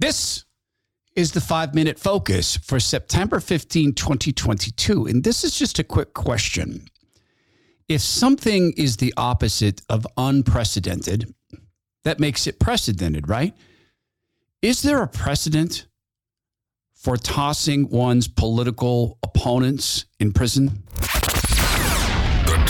This is the 5-Minute Focus for September 15, 2022. And this is just a quick question. If something is the opposite of unprecedented, that makes it precedented, right? Is there a precedent for tossing one's political opponents in prison? The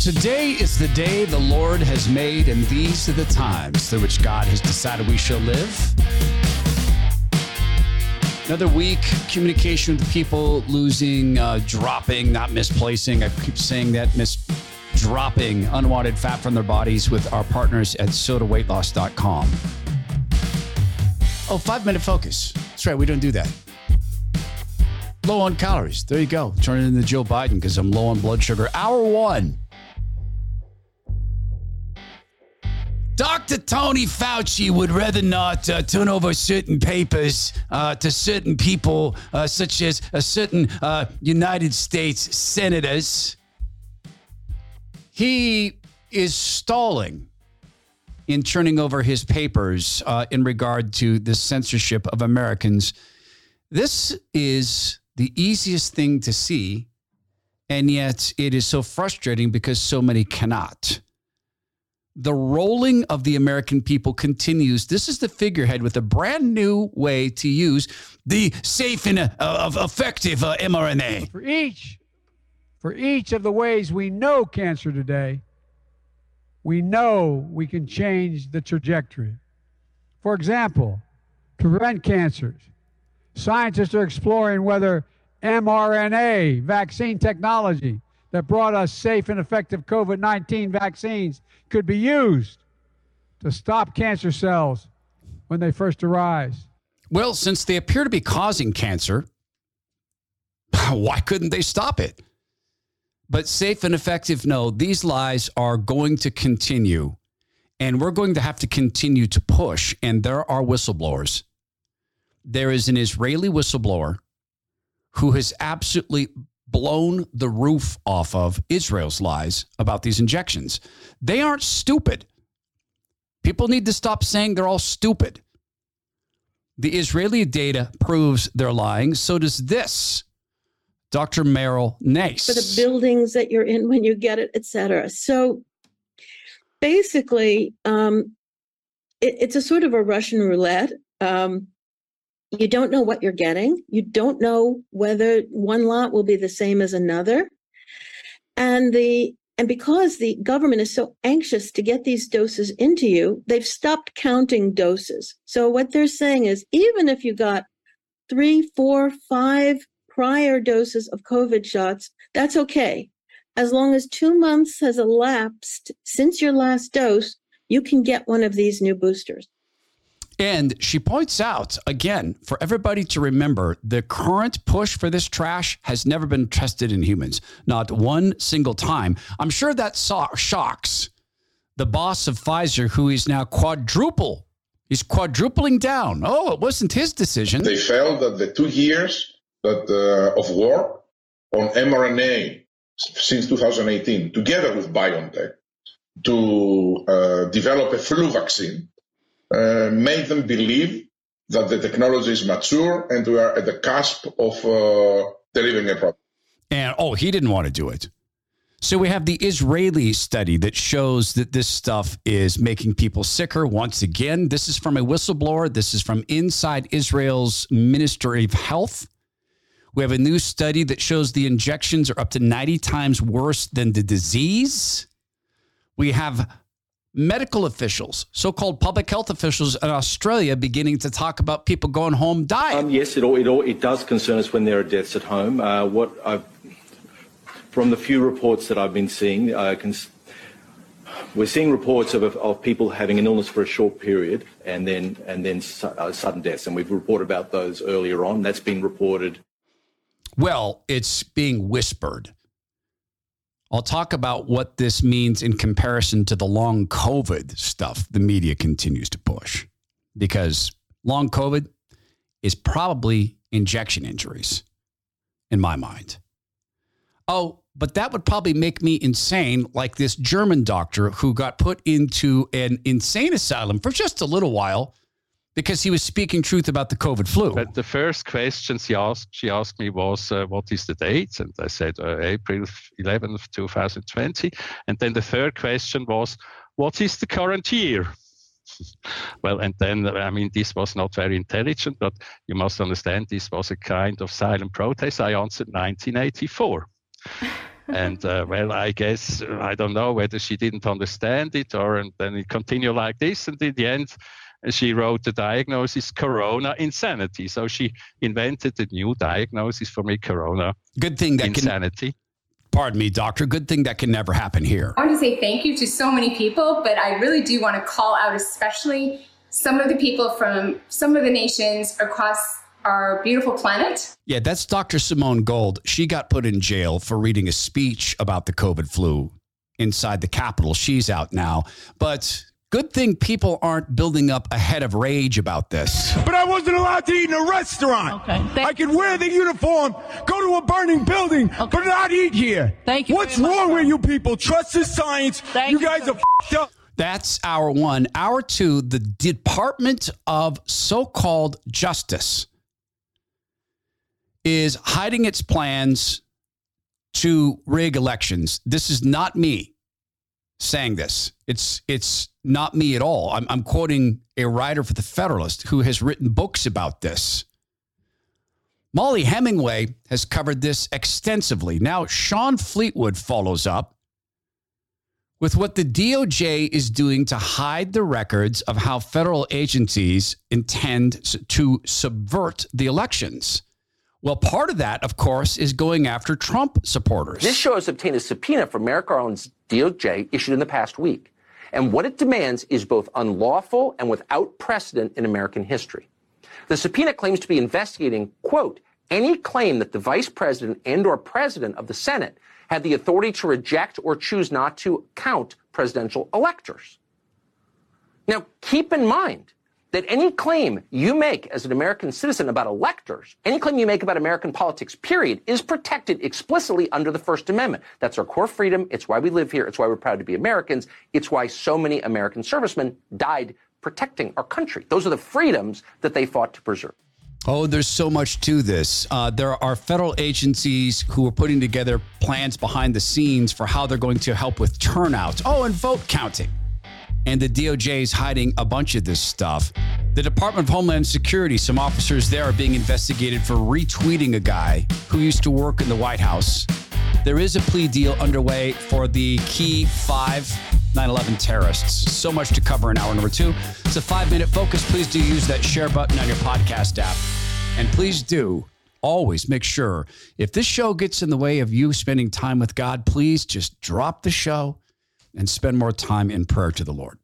Today is the day the Lord has made, and these are the times through which God has decided we shall live. Another week, communication with people, losing, dropping, not misplacing. I keep saying that, dropping unwanted fat from their bodies with our partners at SodaWeightLoss.com. Oh, 5-Minute Focus. That's right, we don't do that. Low on calories. There you go. Turn it into Joe Biden because I'm low on blood sugar. Hour one. Dr. Tony Fauci would rather not turn over certain papers to certain people, such as a certain United States senators. He is stalling in turning over his papers in regard to the censorship of Americans. This is the easiest thing to see, and yet it is so frustrating because so many cannot. The rolling of the American people continues. This is the figurehead with a brand new way to use the safe and effective mRNA. For each of the ways we know cancer today, we know we can change the trajectory. For example, to prevent cancers, scientists are exploring whether mRNA vaccine technology that brought us safe and effective COVID-19 vaccines could be used to stop cancer cells when they first arise. Well, since they appear to be causing cancer, why couldn't they stop it? But safe and effective, no, these lies are going to continue, and we're going to have to continue to push, and there are whistleblowers. There is an Israeli whistleblower who has absolutely blown the roof off of Israel's lies about these injections. They aren't stupid. People need to stop saying they're all stupid. The Israeli data proves they're lying. So does this. Dr. Merrill Nace. For the buildings that you're in when you get it, et cetera. So basically, it's a sort of a Russian roulette. You don't know what you're getting. You don't know whether one lot will be the same as another. And because the government is so anxious to get these doses into you, they've stopped counting doses. So what they're saying is, even if you got 3, 4, 5 prior doses of COVID shots, that's okay. As long as 2 months has elapsed since your last dose, you can get one of these new boosters. And she points out, again, for everybody to remember, the current push for this trash has never been tested in humans, not one single time. I'm sure that shocks the boss of Pfizer, who is now quadrupling down. Oh, it wasn't his decision. They felt that the 2 years of war on mRNA since 2018, together with BioNTech, to develop a flu vaccine, made them believe that the technology is mature and we are at the cusp of delivering a product. And, he didn't want to do it. So we have the Israeli study that shows that this stuff is making people sicker. Once again, this is from a whistleblower. This is from inside Israel's Ministry of Health. We have a new study that shows the injections are up to 90 times worse than the disease. We have medical officials, so-called public health officials in Australia, beginning to talk about people going home dying. Yes, it does concern us when there are deaths at home. From the few reports that I've been seeing, we're seeing reports of people having an illness for a short period and then sudden deaths, and we've reported about those earlier on. That's been reported. Well, it's being whispered. I'll talk about what this means in comparison to the long COVID stuff the media continues to push, because long COVID is probably injection injuries in my mind. Oh, but that would probably make me insane, like this German doctor who got put into an insane asylum for just a little while because he was speaking truth about the COVID flu. But the first question she asked me was, what is the date? And I said, April 11th, 2020. And then the third question was, what is the current year? Well, and then, I mean, this was not very intelligent, but you must understand this was a kind of silent protest. I answered 1984. And, well, I guess, I don't know whether she didn't understand it, or, and then it continued like this. And in the end, she wrote the diagnosis corona insanity. So she invented a new diagnosis for me, corona Good thing that insanity. Pardon me, doctor. Good thing that can never happen here. I want to say thank you to so many people, but I really do want to call out especially some of the people from some of the nations across our beautiful planet. Yeah, that's Dr. Simone Gold. She got put in jail for reading a speech about the COVID flu inside the Capitol. She's out now, but good thing people aren't building up a head of rage about this. But I wasn't allowed to eat in a restaurant. Okay. I could wear the uniform, go to a burning building, okay, but not eat here. Thank you. What's wrong with you people? Trust the science. You guys are f***ed up. That's hour one. Hour two, the Department of so-called justice is hiding its plans to rig elections. This is not me saying this. It's not me at all. I'm quoting a writer for The Federalist who has written books about this. Molly Hemingway has covered this extensively. Now, Sean Fleetwood follows up with what the DOJ is doing to hide the records of how federal agencies intend to subvert the elections. Well, part of that, of course, is going after Trump supporters. This show has obtained a subpoena from Merrick Garland's DOJ issued in the past week. And what it demands is both unlawful and without precedent in American history. The subpoena claims to be investigating, quote, any claim that the vice president and or president of the Senate had the authority to reject or choose not to count presidential electors. Now, keep in mind that any claim you make as an American citizen about electors, any claim you make about American politics, period, is protected explicitly under the First Amendment. That's our core freedom. It's why we live here. It's why we're proud to be Americans. It's why so many American servicemen died protecting our country. Those are the freedoms that they fought to preserve. Oh, there's so much to this. There are federal agencies who are putting together plans behind the scenes for how they're going to help with turnout. Oh, and vote counting. And the DOJ is hiding a bunch of this stuff. The Department of Homeland Security, some officers there are being investigated for retweeting a guy who used to work in the White House. There is a plea deal underway for the key 5/9/11 terrorists. So much to cover in hour number two. It's a 5-minute focus. Please do use that share button on your podcast app. And please do always make sure if this show gets in the way of you spending time with God, please just drop the show and spend more time in prayer to the Lord.